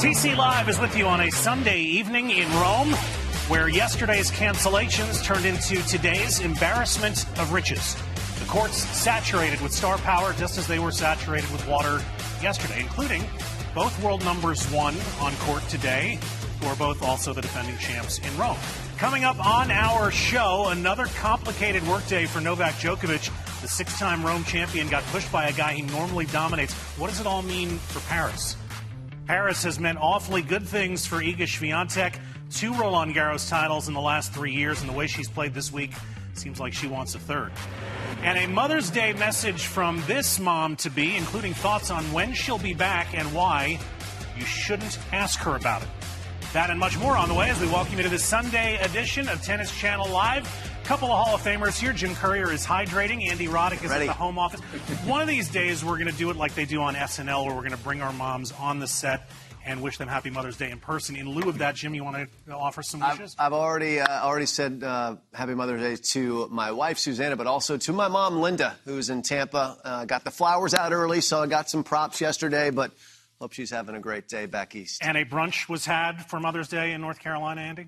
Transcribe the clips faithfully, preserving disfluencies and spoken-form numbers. T C Live is with you on a Sunday evening in Rome, where yesterday's cancellations turned into today's embarrassment of riches. The courts saturated with star power just as they were saturated with water yesterday, including both world numbers one on court today, who are both also the defending champs in Rome. Coming up on our show, another complicated workday for Novak Djokovic. The six-time Rome champion got pushed by a guy he normally dominates. What does it all mean for Paris? Paris has meant awfully good things for Iga Swiatek. Two Roland Garros titles in the last three years, and the way she's played this week seems like she wants a third. And a Mother's Day message from this mom-to-be, including thoughts on when she'll be back and why you shouldn't ask her about it. That and much more on the way as we welcome you to this Sunday edition of Tennis Channel Live. Couple of Hall of Famers here. Jim Courier is hydrating. Andy Roddick is Ready. At the home office. One of these days we're going to do it like they do on S N L, where we're going to bring our moms on the set and wish them Happy Mother's Day in person. In lieu of that, Jim, you want to offer some wishes? I've, I've already uh, already said uh, Happy Mother's Day to my wife, Susanna, but also to my mom, Linda, who's in Tampa. Uh, got the flowers out early, so I got some props yesterday, but hope she's having a great day back east. And a brunch was had for Mother's Day in North Carolina, Andy?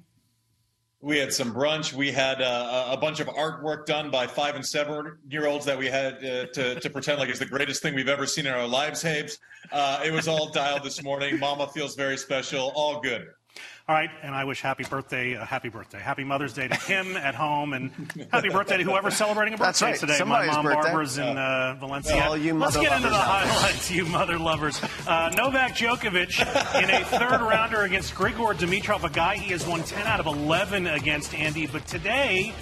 We had some brunch. We had uh, a bunch of artwork done by five- and seven-year-olds that we had uh, to, to pretend like it's the greatest thing we've ever seen in our lives, Habes. Uh, it was all dialed this morning. Mama feels very special. All good. All right, and I wish happy birthday, uh, happy birthday. Happy Mother's Day to him at home, and happy birthday to whoever's celebrating a birthday That's right. today. Somebody's My mom, birthday. Barbara's in uh, Valencia. Well, you mother Let's get into the highlights, you mother lovers. Uh, Novak Djokovic in a third-rounder against Grigor Dimitrov, a guy he has won ten out of eleven against, Andy, but today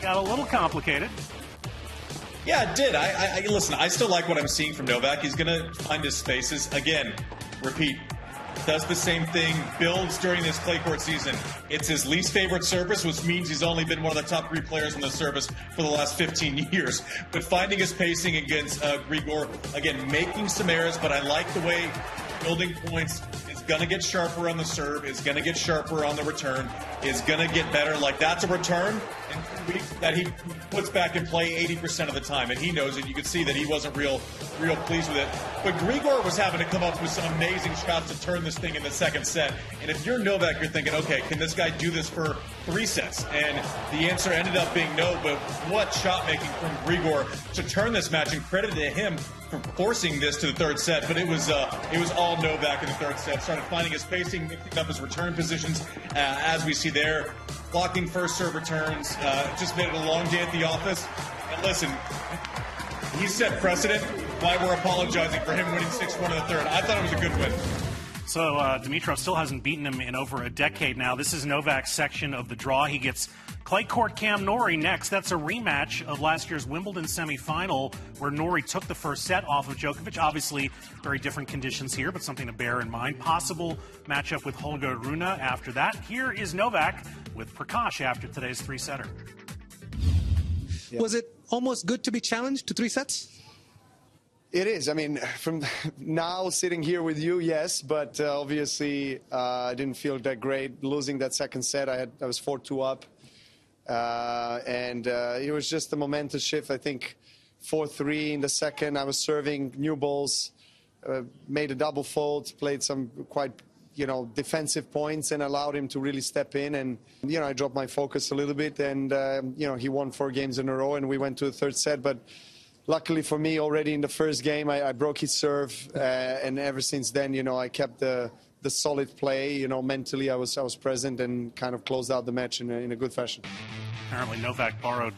got a little complicated. Yeah, it did. I, I, listen, I still like what I'm seeing from Novak. He's going to find his spaces. Again, repeat. Does the same thing, builds during this clay court season. It's his least favorite surface, which means he's only been one of the top three players on the surface for the last fifteen years. But finding his pacing against uh, Grigor, again, making some errors, but I like the way building points is going to get sharper on the serve, is going to get sharper on the return, is going to get better. Like, that's a return in two weeks that he puts back in play eighty percent of the time, and he knows it. You could see that he wasn't real real pleased with it. But Grigor was having to come up with some amazing shots to turn this thing in the second set. And if you're Novak, you're thinking, okay, can this guy do this for three sets? And the answer ended up being no, but what shot making from Grigor to turn this match, and credit to him for forcing this to the third set. But it was uh, it was all Novak in the third set. Started finding his pacing, mixing up his return positions, uh, as we see there. Blocking first serve returns. Uh, just made it a long day at the office. And listen, he set precedent. Why we're apologizing for him winning six one in the third. I thought it was a good win. So uh, Dimitrov still hasn't beaten him in over a decade now. This is Novak's section of the draw. He gets clay court Cam Norrie next. That's a rematch of last year's Wimbledon semifinal where Norrie took the first set off of Djokovic. Obviously, very different conditions here, but something to bear in mind. Possible matchup with Holger Rune after that. Here is Novak with Prakash after today's three-setter. Yeah. Was it almost good to be challenged to three sets? It is. I mean, from now sitting here with you, yes, but uh, obviously uh, I didn't feel that great losing that second set. I had I was four two up. Uh, and uh, it was just the momentum shift. I think four three in the second. I was serving new balls, uh, made a double fault, played some quite, you know, defensive points, and allowed him to really step in. And, you know, I dropped my focus a little bit. And, uh, you know, he won four games in a row, and we went to the third set. But luckily for me, already in the first game, I, I broke his serve. Uh, and ever since then, you know, I kept the the solid play, you know, mentally I was I was present and kind of closed out the match in a, in a good fashion. Apparently Novak borrowed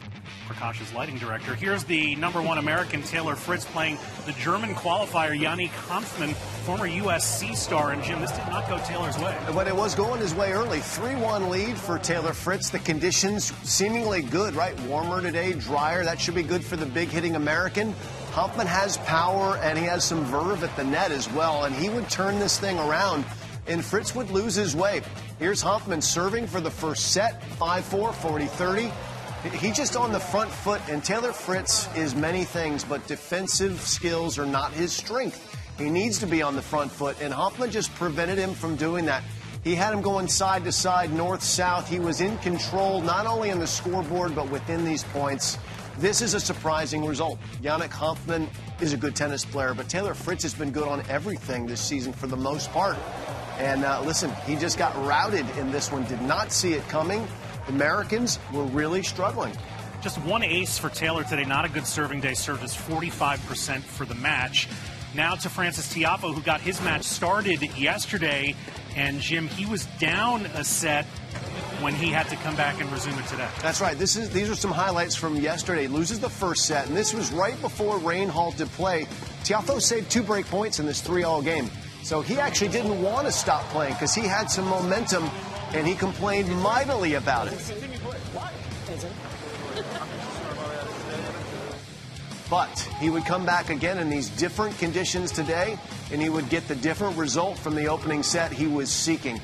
Prakash's lighting director. Here's the number one American, Taylor Fritz, playing the German qualifier, Yannick Hanfmann, former U S C star. And, Jim, this did not go Taylor's way. But it was going his way early. three one lead for Taylor Fritz. The conditions seemingly good, right? Warmer today, drier. That should be good for the big-hitting American. Hanfmann has power, and he has some verve at the net as well, and he would turn this thing around, and Fritz would lose his way. Here's Hanfmann serving for the first set, five four, forty thirty. He's just on the front foot, and Taylor Fritz is many things, but defensive skills are not his strength. He needs to be on the front foot, and Hanfmann just prevented him from doing that. He had him going side to side, north, south. He was in control, not only in the scoreboard, but within these points. This is a surprising result. Yannick Hanfmann is a good tennis player, but Taylor Fritz has been good on everything this season for the most part. And uh, listen, he just got routed in this one, did not see it coming. Americans were really struggling. Just one ace for Taylor today, not a good serving day. Served as forty-five percent for the match. Now to Francis Tiafoe, who got his match started yesterday. And, Jim, he was down a set when he had to come back and resume it today. That's right. This is these are some highlights from yesterday. Loses the first set, and this was right before rain halted play. Tiafoe saved two break points in this three all game. So he actually didn't want to stop playing because he had some momentum, and he complained mightily about it. But he would come back again in these different conditions today, and he would get the different result from the opening set he was seeking.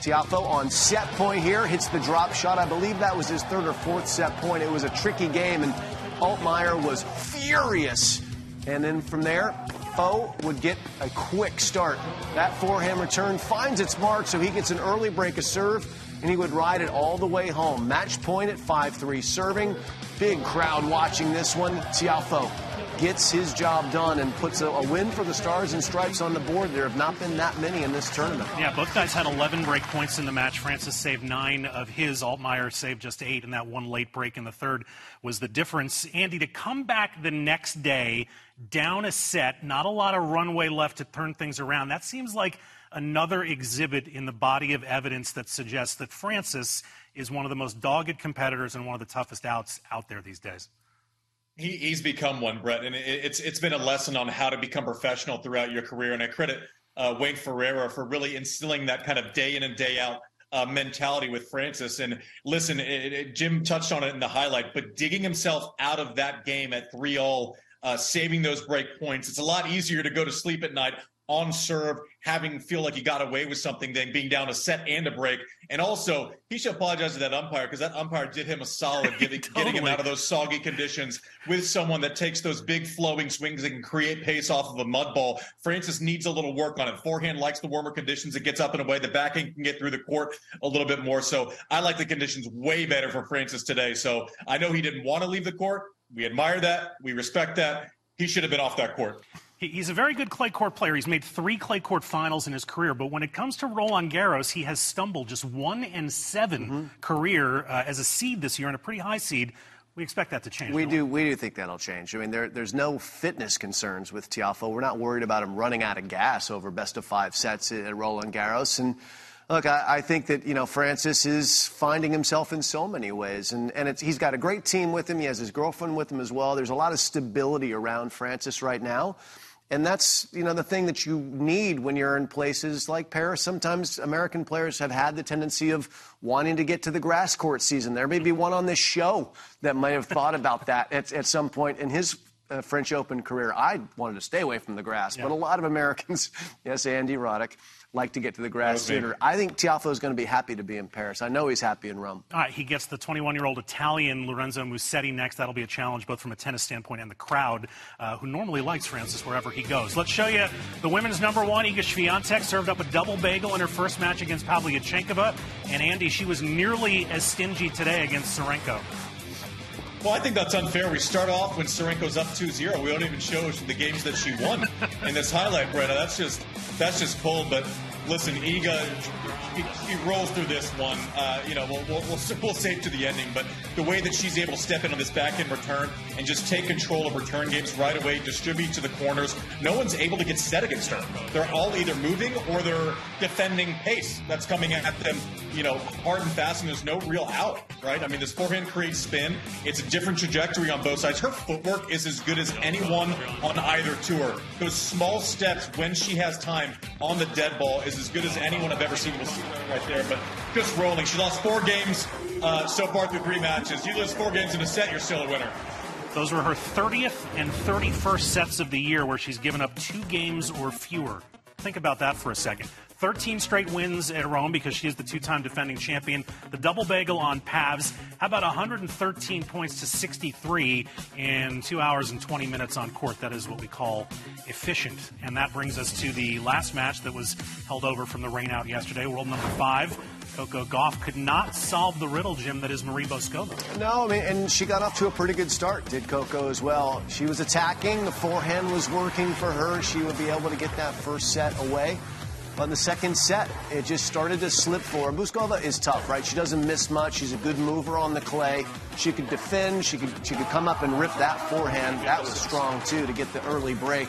Tiafoe on set point here, hits the drop shot. I believe that was his third or fourth set point. It was a tricky game, and Altmaier was furious. And then from there, Foe would get a quick start. That forehand return finds its mark, so he gets an early break of serve, and he would ride it all the way home. Match point at five three serving. Big crowd watching this one. Tiafoe gets his job done and puts a, a win for the Stars and Stripes on the board. There have not been that many in this tournament. Yeah, both guys had eleven break points in the match. Francis saved nine of his. Altmaier saved just eight, and that one late break in the third was the difference. Andy, to come back the next day, down a set, not a lot of runway left to turn things around. That seems like another exhibit in the body of evidence that suggests that Francis is one of the most dogged competitors and one of the toughest outs out there these days. He, he's become one, Brett, and it, it's it's been a lesson on how to become professional throughout your career. And I credit uh, Wayne Ferreira for really instilling that kind of day in and day out uh, mentality with Francis. And listen, it, it, Jim touched on it in the highlight, but digging himself out of that game at three all, uh, saving those break points, it's a lot easier to go to sleep at night on serve, having feel like he got away with something than being down a set and a break. And also, he should apologize to that umpire, because that umpire did him a solid giving, totally. Getting him out of those soggy conditions with someone that takes those big flowing swings and can create pace off of a mud ball. Francis needs a little work on it. Forehand likes the warmer conditions. It gets up and away. The backhand can get through the court a little bit more. So I like the conditions way better for Francis today. So I know he didn't want to leave the court. We admire that. We respect that. He should have been off that court. He's a very good clay court player. He's made three clay court finals in his career, but when it comes to Roland Garros, he has stumbled. Just one and seven mm-hmm. career uh, as a seed this year, and a pretty high seed. We expect that to change. We do. We do think that'll change. I mean, there, there's no fitness concerns with Tiafoe. We're not worried about him running out of gas over best of five sets at Roland Garros. And look, I, I think that, you know, Francis is finding himself in so many ways, and and it's, he's got a great team with him. He has his girlfriend with him as well. There's a lot of stability around Francis right now. And that's, you know, the thing that you need when you're in places like Paris. Sometimes American players have had the tendency of wanting to get to the grass court season. There may be one on this show that might have thought about that at, at some point in his uh, French Open career. I wanted to stay away from the grass, yeah. But a lot of Americans, yes, Andy Roddick, like to get to the grass okay. sooner. I think Tiafoe is going to be happy to be in Paris. I know he's happy in Rome. All right, he gets the twenty-one-year-old Italian Lorenzo Musetti next. That'll be a challenge both from a tennis standpoint and the crowd, uh, who normally likes Francis wherever he goes. Let's show you the women's number one, Iga Swiatek, served up a double bagel in her first match against Pavlyuchenkova. And, Andy, she was nearly as stingy today against Sorenko. Well, I think that's unfair. We start off when Sorenko's up two zero. We don't even show the games that she won in this highlight, Brett. That's just, that's just cold. But listen, Iga he, he rolls through this one. Uh, you know, we'll, we'll, we'll, we'll save to the ending, but the way that she's able to step in on this backhand return and just take control of return games right away, distribute to the corners, no one's able to get set against her. They're all either moving or they're defending pace that's coming at them, you know, hard and fast, and there's no real out, right? I mean, this forehand creates spin. It's a different trajectory on both sides. Her footwork is as good as anyone on either tour. Those small steps when she has time on the dead ball is as good as anyone I've ever seen. We'll see right there, but just rolling. She lost four games uh, so far through three matches. You lose four games in a set, you're still a winner. Those were her thirtieth and thirty-first sets of the year where she's given up two games or fewer. Think about that for a second. thirteen straight wins at Rome because she is the two-time defending champion. The double bagel on Pavs. How about one hundred thirteen points to sixty-three in two hours and twenty minutes on court? That is what we call efficient. And that brings us to the last match that was held over from the rain out yesterday, world number five. Coco Gauff could not solve the riddle, Jim, that is Marie Boscova. No, I mean, and she got off to a pretty good start, did Coco as well. She was attacking. The forehand was working for her. She would be able to get that first set away. But in the second set, it just started to slip for her. Boscova is tough, right? She doesn't miss much. She's a good mover on the clay. She could defend. She could, she could come up and rip that forehand. That was strong, too, to get the early break.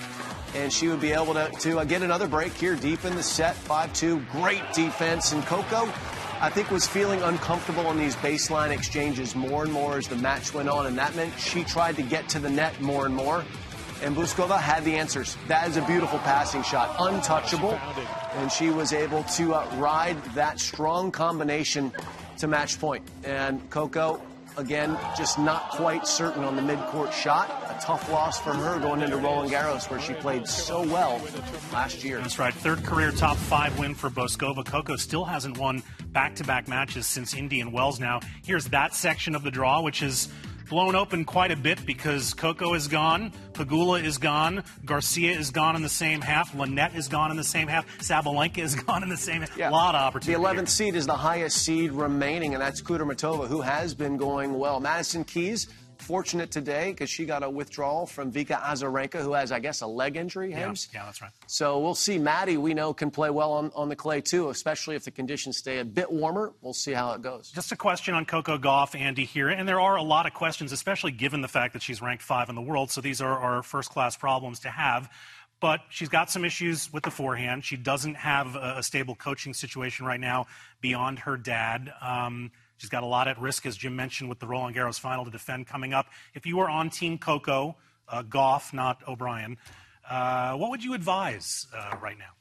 And she would be able to, to uh, get another break here deep in the set, five two. Great defense. And Coco, I think, was feeling uncomfortable on these baseline exchanges more and more as the match went on. And that meant she tried to get to the net more and more. And Boscova had the answers. That is a beautiful passing shot. Untouchable. And she was able to uh, ride that strong combination to match point. And Coco, again, just not quite certain on the midcourt shot. A tough loss for her going into Roland Garros, where she played so well last year. That's right. Third career top five win for Boscova. Coco still hasn't won back-to-back matches since Indian Wells now. Here's that section of the draw, which is blown open quite a bit because Coco is gone, Pegula is gone, Garcia is gone in the same half, Lynette is gone in the same half, Sabalenka is gone in the same half. Yeah. A lot of opportunity. The eleventh seed is the highest seed remaining, and that's Kudermetova, who has been going well. Madison Keys, fortunate today because she got a withdrawal from Vika Azarenka, who has, I guess, a leg injury. Yeah, yeah, that's right. So we'll see. Maddie, we know, can play well on, on the clay, too, especially if the conditions stay a bit warmer. We'll see how it goes. Just a question on Coco Gauff, Andy, here. And there are a lot of questions, especially given the fact that she's ranked five in the world. So these are our first-class problems to have. But she's got some issues with the forehand. She doesn't have a, a stable coaching situation right now beyond her dad. Um... She's got a lot at risk, as Jim mentioned, with the Roland Garros final to defend coming up. If you were on Team Coco, uh, Gauff, not O'Brien, uh, what would you advise uh, right now?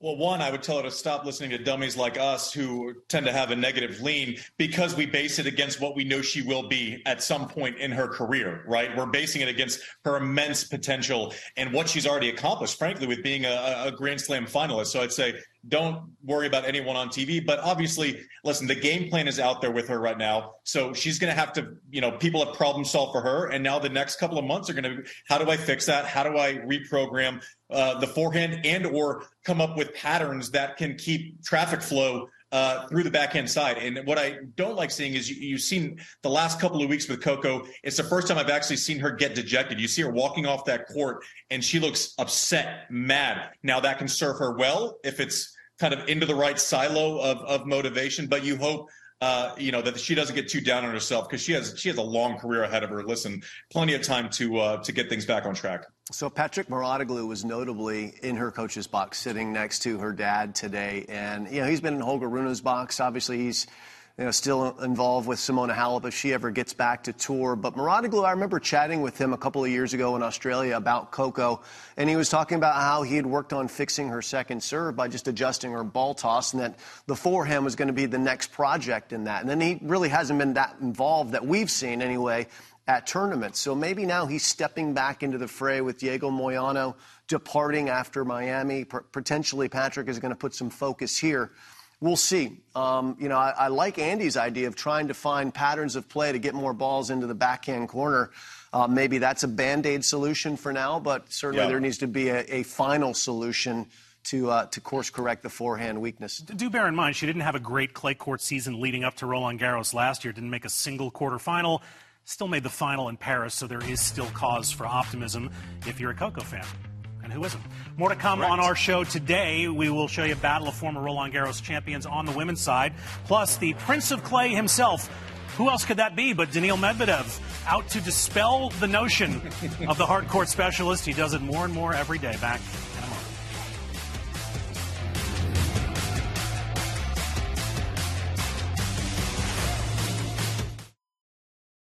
Well, one, I would tell her to stop listening to dummies like us who tend to have a negative lean because we base it against what we know she will be at some point in her career, right? We're basing it against her immense potential and what she's already accomplished, frankly, with being a, a Grand Slam finalist. So I'd say don't worry about anyone on T V. But obviously, listen, the game plan is out there with her right now. So she's going to have to, you know, people have problem solved for her. And now the next couple of months are going to be, how do I fix that? How do I reprogram uh, the forehand and or come up with patterns that can keep traffic flow Uh, through the backhand side? And what I don't like seeing is you, you've seen the last couple of weeks with Coco, it's the first time I've actually seen her get dejected. You see her walking off that court and she looks upset, mad. Now that can serve her well if it's kind of into the right silo of, of motivation, but you hope Uh, you know, that she doesn't get too down on herself because she has she has a long career ahead of her. Listen, plenty of time to uh, to get things back on track. So Patrick Mouratoglou was notably in her coach's box, sitting next to her dad today, and you know he's been in Holger Rune's box. Obviously, he's you know still involved with Simona Halep if she ever gets back to tour. But Mouratoglou, I remember chatting with him a couple of years ago in Australia about Coco, and he was talking about how he had worked on fixing her second serve by just adjusting her ball toss, and that the forehand was going to be the next project in that. And then he really hasn't been that involved that we've seen anyway at tournaments. So maybe now he's stepping back into the fray with Diego Moyano departing after Miami. P- potentially Patrick is going to put some focus here. We'll see. Um, you know, I, I like Andy's idea of trying to find patterns of play to get more balls into the backhand corner. Uh, maybe that's a Band-Aid solution for now, but certainly yeah. there needs to be a, a final solution to uh, to course-correct the forehand weakness. Do bear in mind, she didn't have a great clay court season leading up to Roland Garros last year. Didn't make a single quarterfinal. Still made the final in Paris, so there is still cause for optimism if you're a Coco fan. and who isn't. More to come Correct. on our show today. We will show you a battle of former Roland Garros champions on the women's side, plus the Prince of Clay himself. Who else could that be but Daniil Medvedev, out to dispel the notion of the hard court specialist. He does it more and more every day. Back in a moment.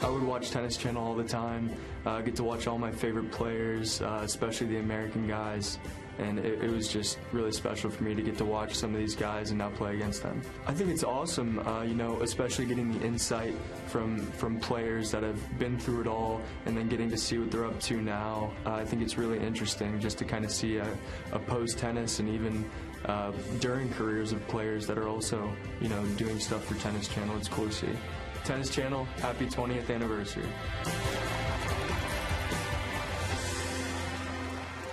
I would watch Tennis Channel all the time, uh, get to watch all my favorite players, uh, especially the American guys, and it, it was just really special for me to get to watch some of these guys and now play against them. I think it's awesome, uh, you know, especially getting the insight from, from players that have been through it all and then getting to see what they're up to now. Uh, I think it's really interesting just to kind of see a, a post-tennis and even uh, during careers of players that are also, you know, doing stuff for Tennis Channel. It's cool to see. Tennis Channel, happy twentieth anniversary.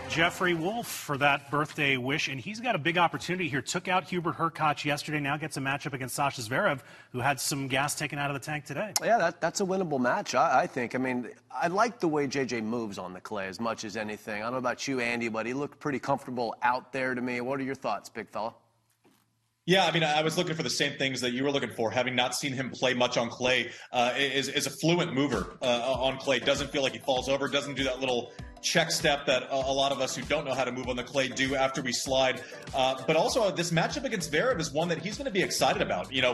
Jeffrey Wolf for that birthday wish, and he's got a big opportunity here. Took out Hubert Hurkacz yesterday, now gets a matchup against Sasha Zverev, who had some gas taken out of the tank today. Yeah, that, that's a winnable match, I, I think. I mean, I like the way J J moves on the clay as much as anything. I don't know about you, Andy, but he looked pretty comfortable out there to me. What are your thoughts, big fella? Yeah, I mean, I was looking for the same things that you were looking for. Having not seen him play much on clay, uh, is, is a fluent mover uh, on clay. Doesn't feel like he falls over. Doesn't do that little check step that a lot of us who don't know how to move on the clay do after we slide. Uh, but also, uh, this matchup against Zverev is one that he's going to be excited about. You know,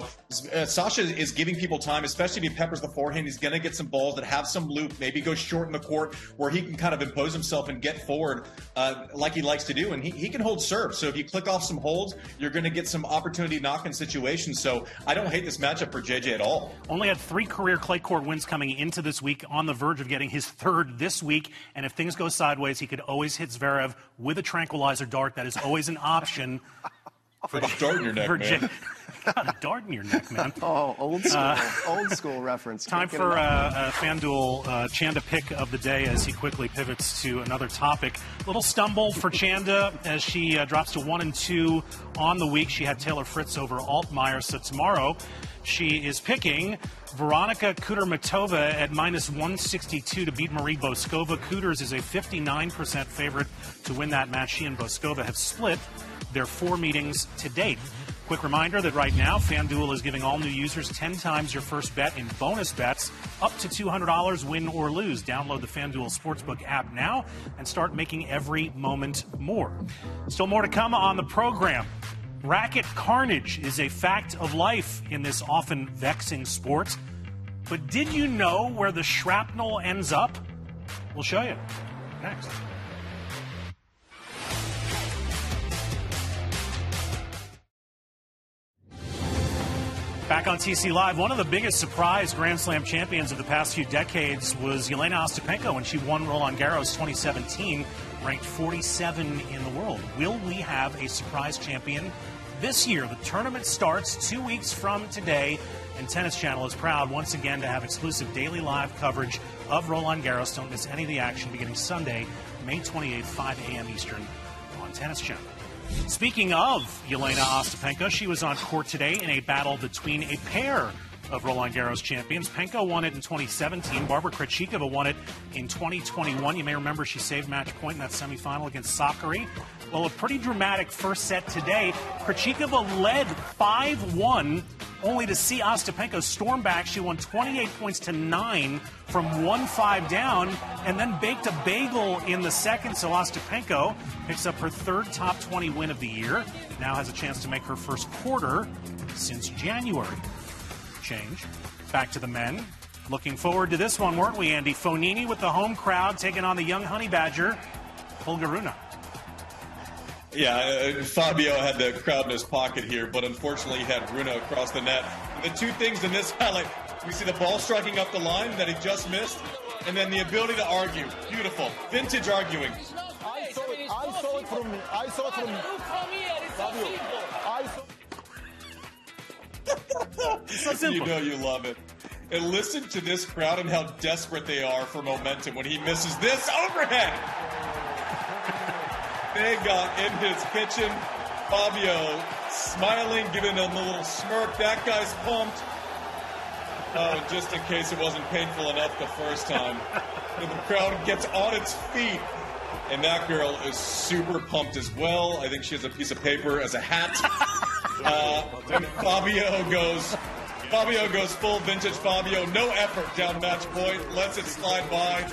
uh, Sasha is giving people time, especially if he peppers the forehand. He's going to get some balls that have some loop, maybe go short in the court where he can kind of impose himself and get forward uh, like he likes to do. And he, he can hold serve. So if you click off some holds, you're going to get some opportunity knock-in situations. So I don't hate this matchup for J J at all. Only had three career clay court wins coming into this week, on the verge of getting his third this week. And if things go sideways, he could always hit Zverev with a tranquilizer dart. That is always an option. For a dart in your neck, man. Got a dart in your neck, man. Oh, old school. Uh, old school reference. Time for uh, a FanDuel uh, Chanda pick of the day as he quickly pivots to another topic. Little stumble for Chanda as she uh, drops to one and two on the week. She had Taylor Fritz over Altmaier, so tomorrow she is picking Veronika Kudermetova at minus one sixty-two to beat Marie Boscova. Kuders is a fifty-nine percent favorite to win that match. She and Boscova have split their four meetings to date. Quick reminder that right now, FanDuel is giving all new users ten times your first bet in bonus bets, up to two hundred dollars, win or lose. Download the FanDuel Sportsbook app now and start making every moment more. Still more to come on the program. Racket carnage is a fact of life in this often vexing sport. But did you know where the shrapnel ends up? We'll show you next. Back on T C Live, one of the biggest surprise Grand Slam champions of the past few decades was Yelena Ostapenko when she won Roland Garros twenty seventeen, ranked forty-seven in the world. Will we have a surprise champion this year? The tournament starts two weeks from today, and Tennis Channel is proud once again to have exclusive daily live coverage of Roland Garros. Don't miss any of the action beginning Sunday, May twenty-eighth, five a.m. Eastern on Tennis Channel. Speaking of Yelena Ostapenko, she was on court today in a battle between a pair of Roland Garros champions. Penko won it in twenty seventeen. Barbara Krejcikova won it in twenty twenty-one. You may remember she saved match point in that semifinal against Sakkari. Well, a pretty dramatic first set today. Krejcikova led five one, only to see Ostapenko storm back. She won twenty-eight points to nine from one five down, and then baked a bagel in the second. So Ostapenko picks up her third top twenty win of the year. Now has a chance to make her first quarter since January. Change. Back to the men. Looking forward to this one, weren't we, Andy? Fognini with the home crowd taking on the young honey badger, Holger Rune. Yeah, uh, Fabio had the crowd in his pocket here, but unfortunately he had Rune across the net. And the two things in this highlight, We see the ball striking up the line that he just missed, and then the ability to argue. Beautiful. Vintage arguing. I saw it, I saw it from me. I saw it from me. Fabio, I saw It's so simple. You know you love it. And listen to this crowd and how desperate they are for momentum when he misses this overhead. They got in his kitchen. Fabio smiling, giving him a little smirk. That guy's pumped. Oh, just in case it wasn't painful enough the first time. And the crowd gets on its feet. And that girl is super pumped as well. I think she has a piece of paper as a hat. Uh, and Fabio goes, Fabio goes full vintage Fabio. No effort down match point. Lets it slide by.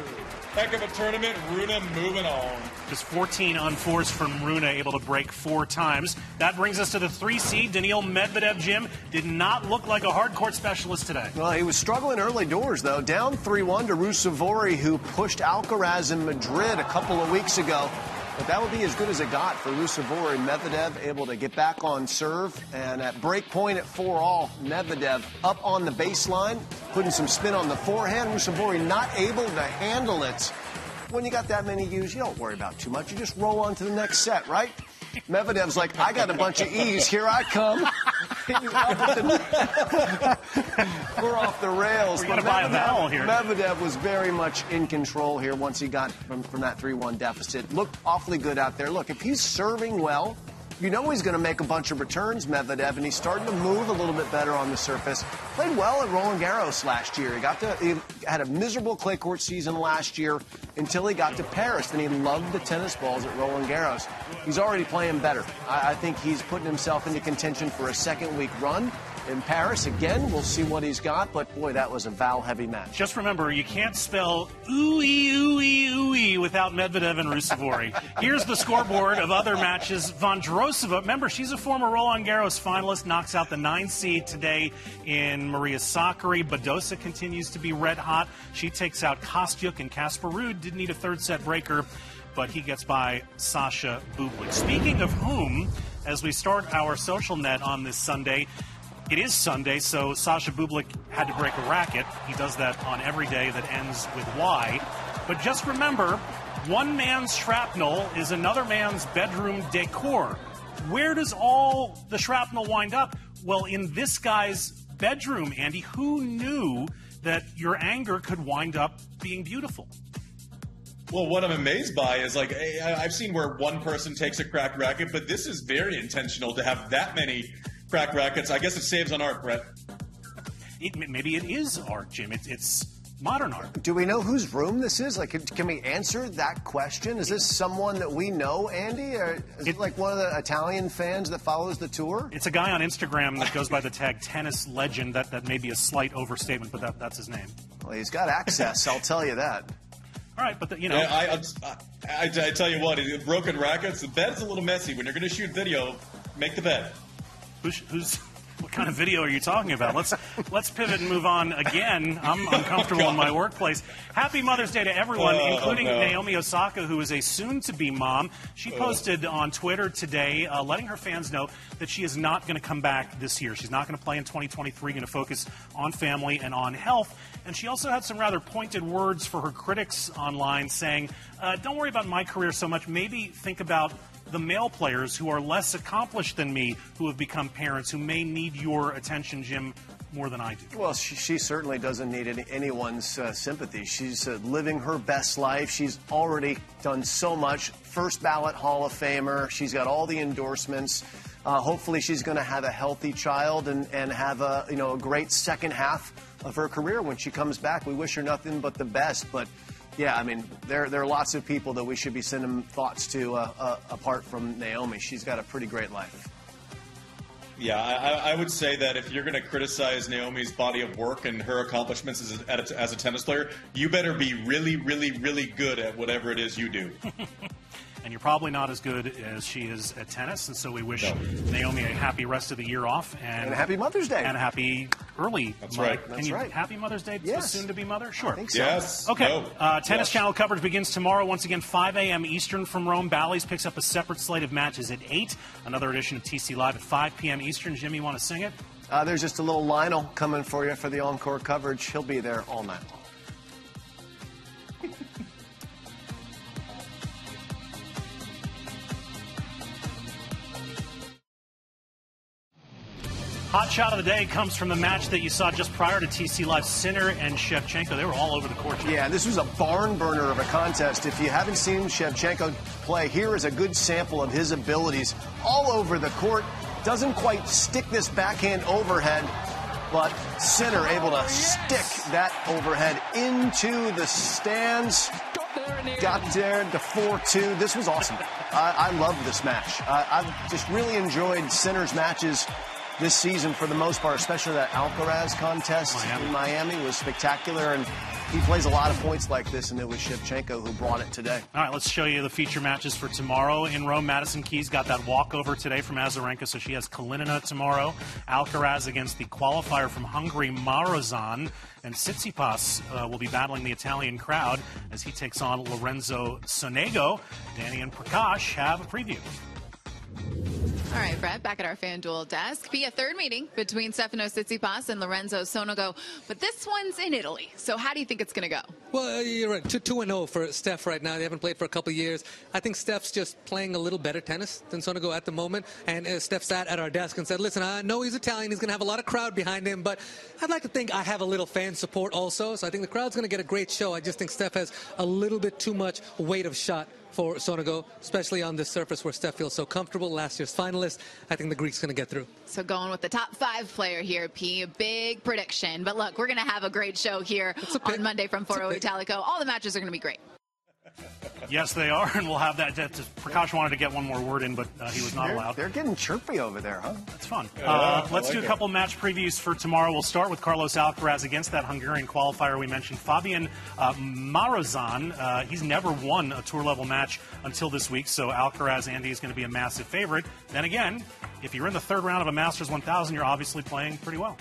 Heck of a tournament. Rune moving on. Just fourteen unforced from Rune, able to break four times. That brings us to the three seed. Daniil Medvedev, Jim, did not look like a hard court specialist today. Well, he was struggling early doors, though. Down three one to Rusevori, who pushed Alcaraz in Madrid a couple of weeks ago. But that would be as good as it got for Rusevori. Medvedev able to get back on serve. And at break point at four all, Medvedev up on the baseline, putting some spin on the forehand. Rusevori not able to handle it. When you got that many U's, you don't worry about too much. You just roll on to the next set, right? Medvedev's like, I got a bunch of E's. Here I come. We're off the rails. We're gonna buy a vowel here. Medvedev was very much in control here once he got from, from that three one deficit. Looked awfully good out there. Look, if he's serving well, you know he's going to make a bunch of returns, Medvedev, and he's starting to move a little bit better on the surface. Played well at Roland Garros last year. He got to, he had a miserable clay court season last year until he got to Paris, and he loved the tennis balls at Roland Garros. He's already playing better. I, I think he's putting himself into contention for a second-week run. In Paris, again, we'll see what he's got, but boy, that was a vowel-heavy match. Just remember, you can't spell ooey, ooey, ooey without Medvedev and Rusevori. Here's the scoreboard of other matches. Vondrosova, remember, she's a former Roland Garros finalist, knocks out the nine seed today in Maria Sakkari. Badosa continues to be red-hot. She takes out Kostyuk, and Casper Ruud did need a third-set breaker, but he gets by Sasha Bublik. Speaking of whom, as we start our social net on this Sunday, it is Sunday, so Sasha Bublik had to break a racket. He does that on every day that ends with Y. But just remember, one man's shrapnel is another man's bedroom decor. Where does all the shrapnel wind up? Well, in this guy's bedroom, Andy. Who knew that your anger could wind up being beautiful? Well, what I'm amazed by is, like, I've seen where one person takes a cracked racket, but this is very intentional to have that many crack rackets. I guess it saves on art, Brett. It, maybe it is art, Jim. It, it's modern art. Do we know whose room this is? Like, can we answer that question? Is this someone that we know, Andy? Or is it, it like one of the Italian fans that follows the tour? It's a guy on Instagram that goes by the tag Tennis Legend. That, that may be a slight overstatement, but that, that's his name. Well, he's got access, I'll tell you that. All right, but the, you know, I I, I I tell you what, broken rackets. The bed's a little messy. When you're going to shoot video, make the bed. Who's, who's, what kind of video are you talking about? Let's let's pivot and move on again. I'm uncomfortable oh, in my workplace. Happy Mother's Day to everyone, uh, including no. Naomi Osaka, who is a soon-to-be mom. She posted uh. on Twitter today, uh, letting her fans know that she is not going to come back this year. She's not going to play in twenty twenty-three, going to focus on family and on health. And she also had some rather pointed words for her critics online, saying, uh, don't worry about my career so much. Maybe think about the male players who are less accomplished than me, who have become parents, who may need your attention, Jim, more than I do. Well, she, she certainly doesn't need any, anyone's uh, sympathy. She's uh, living her best life. She's already done so much. First ballot Hall of Famer. She's got all the endorsements. Uh, hopefully she's going to have a healthy child and, and have a, you know, a great second half of her career when she comes back. We wish her nothing but the best, but yeah, I mean, there, there are lots of people that we should be sending thoughts to uh, uh, apart from Naomi. She's got a pretty great life. Yeah, I, I would say that if you're going to criticize Naomi's body of work and her accomplishments as a, as a, as a tennis player, you better be really, really, really good at whatever it is you do. And you're probably not as good as she is at tennis, and so we wish no. Naomi a happy rest of the year off. And, and a happy Mother's Day. And a happy early That's mother. right. Can That's you, right. Happy Mother's Day to yes. the soon-to-be mother? Sure. I think so. Yes. Okay. No. Uh, tennis yes. Channel coverage begins tomorrow, once again, five a m Eastern from Rome. Bally's picks up a separate slate of matches at eight. Another edition of T C Live at five p m Eastern. Jim, you want to sing it? Uh, there's just a little Lionel coming for you for the encore coverage. He'll be there all night long. Hot shot of the day comes from the match that you saw just prior to T C Live. Sinner and Shevchenko, they were all over the court. Yeah, this was a barn burner of a contest. If you haven't seen Shevchenko play, here is a good sample of his abilities all over the court. Doesn't quite stick this backhand overhead, but Sinner able to stick that overhead into the stands. Got there to four two. This was awesome. I, I love this match. I, I've just really enjoyed Sinner's matches this season for the most part, especially that Alcaraz contest Miami. in Miami was spectacular, and he plays a lot of points like this, and it was Shevchenko who brought it today. All right, let's show you the feature matches for tomorrow. In Rome, Madison Keys got that walkover today from Azarenka, so she has Kalinina tomorrow. Alcaraz against the qualifier from Hungary, Marozan, and Tsitsipas uh, will be battling the Italian crowd as he takes on Lorenzo Sonego. Danny and Prakash have a preview. All right, Brett, back at our FanDuel desk. Be a third meeting between Stefanos Tsitsipas and Lorenzo Sonego, but this one's in Italy. So how do you think it's going to go? Well, you're right. two and oh for Steph right now. They haven't played for a couple of years. I think Steph's just playing a little better tennis than Sonego at the moment. And uh, Steph sat at our desk and said, listen, I know he's Italian. He's going to have a lot of crowd behind him, but I'd like to think I have a little fan support also. So I think the crowd's going to get a great show. I just think Steph has a little bit too much weight of shot for Sonego, especially on this surface where Steph feels so comfortable. Last year's finalist. I think the Greek's going to get through. So going with the top five player here, P. A big prediction. But look, we're going to have a great show here on Monday from four oh Italico. All the matches are going to be great. Yes, they are, and we'll have that. Prakash wanted to get one more word in, but uh, he was not they're, allowed. They're getting chirpy over there, huh? That's fun. Yeah, uh, yeah, let's like do a couple it. match previews for tomorrow. We'll start with Carlos Alcaraz against that Hungarian qualifier we mentioned, Fabian uh, Marozan. Uh, he's never won a tour-level match until this week, so Alcaraz, Andy, is going to be a massive favorite. Then again, if you're in the third round of a Masters one thousand, you're obviously playing pretty well.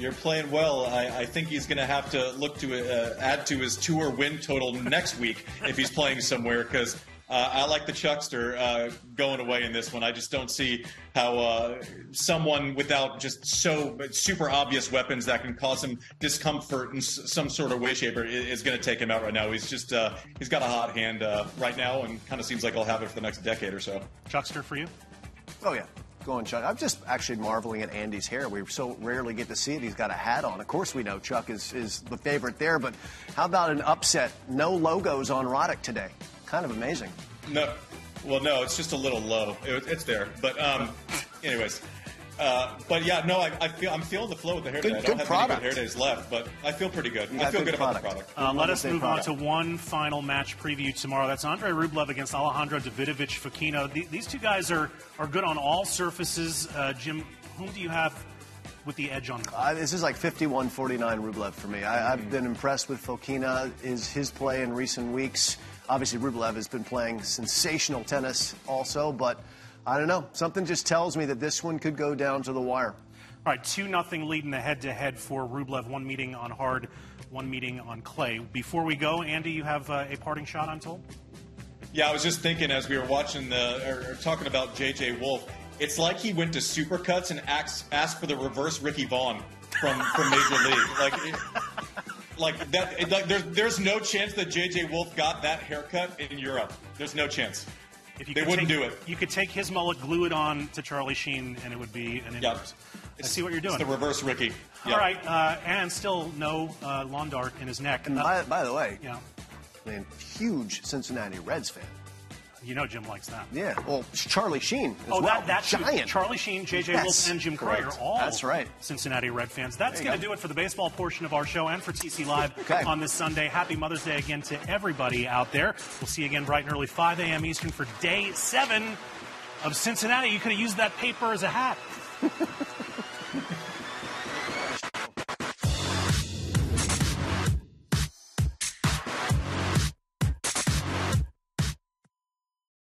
You're playing well. I, I think he's going to have to look to uh, add to his tour win total next week if he's playing somewhere, because uh, I like the Chuckster uh, going away in this one. I just don't see how uh, someone without just so super obvious weapons that can cause him discomfort in s some sort of way, shape, or is going to take him out right now. He's just uh, he's got a hot hand uh, right now, and kind of seems like he'll have it for the next decade or so. Chuckster for you? Oh, yeah. Going, Chuck. I'm just actually marveling at Andy's hair. We so rarely get to see it. He's got a hat on. Of course we know Chuck is, is the favorite there, but how about an upset? No logos on Roddick today. Kind of amazing. No. Well, no, it's just a little low. It, it's there. But um, anyways. Uh, but yeah, no, I, I feel I'm feeling the flow with the hair. Good, day. I don't good have product. Any good hair days left, but I feel pretty good. Yeah, I feel good, good about product. the product. Uh, let us move product. on to one final match preview tomorrow. That's Andre Rublev against Alejandro Davidovich Fokina. The, these two guys are are good on all surfaces. Uh, Jim, whom do you have with the edge on? Uh, this is like fifty-one forty-nine Rublev for me. I, mm-hmm. I've been impressed with Fokina. Is his play in recent weeks? Obviously, Rublev has been playing sensational tennis also, but I don't know. Something just tells me that this one could go down to the wire. All right, two nothing lead in the head-to-head for Rublev. One meeting on hard, one meeting on clay. Before we go, Andy, you have uh, a parting shot, I'm told? Yeah, I was just thinking as we were watching the, or, or talking about J J Wolf, it's like he went to Supercuts and asked, asked for the reverse Ricky Vaughn from, from Major League. Like, it, like that. It, like there's, there's no chance that J J Wolf got that haircut in Europe. There's no chance. If you they wouldn't take, do it. You could take his mullet, glue it on to Charlie Sheen, and it would be an inverse. Yep. I see what you're doing. It's the reverse Ricky. Yep. All right, uh, and still no uh, lawn dart in his neck. And uh, by, by the way, yeah. I mean, huge Cincinnati Reds fan. You know Jim likes that. Yeah, well, Charlie Sheen as oh, well. That, that's giant. You. Charlie Sheen, J J Yes. Wolf, and Jim Courier, all that's right. Cincinnati Red fans. That's going to do it for the baseball portion of our show and for T C Live okay. on this Sunday. Happy Mother's Day again to everybody out there. We'll see you again bright and early, five A M Eastern, for day seven of Cincinnati. You could have used that paper as a hat.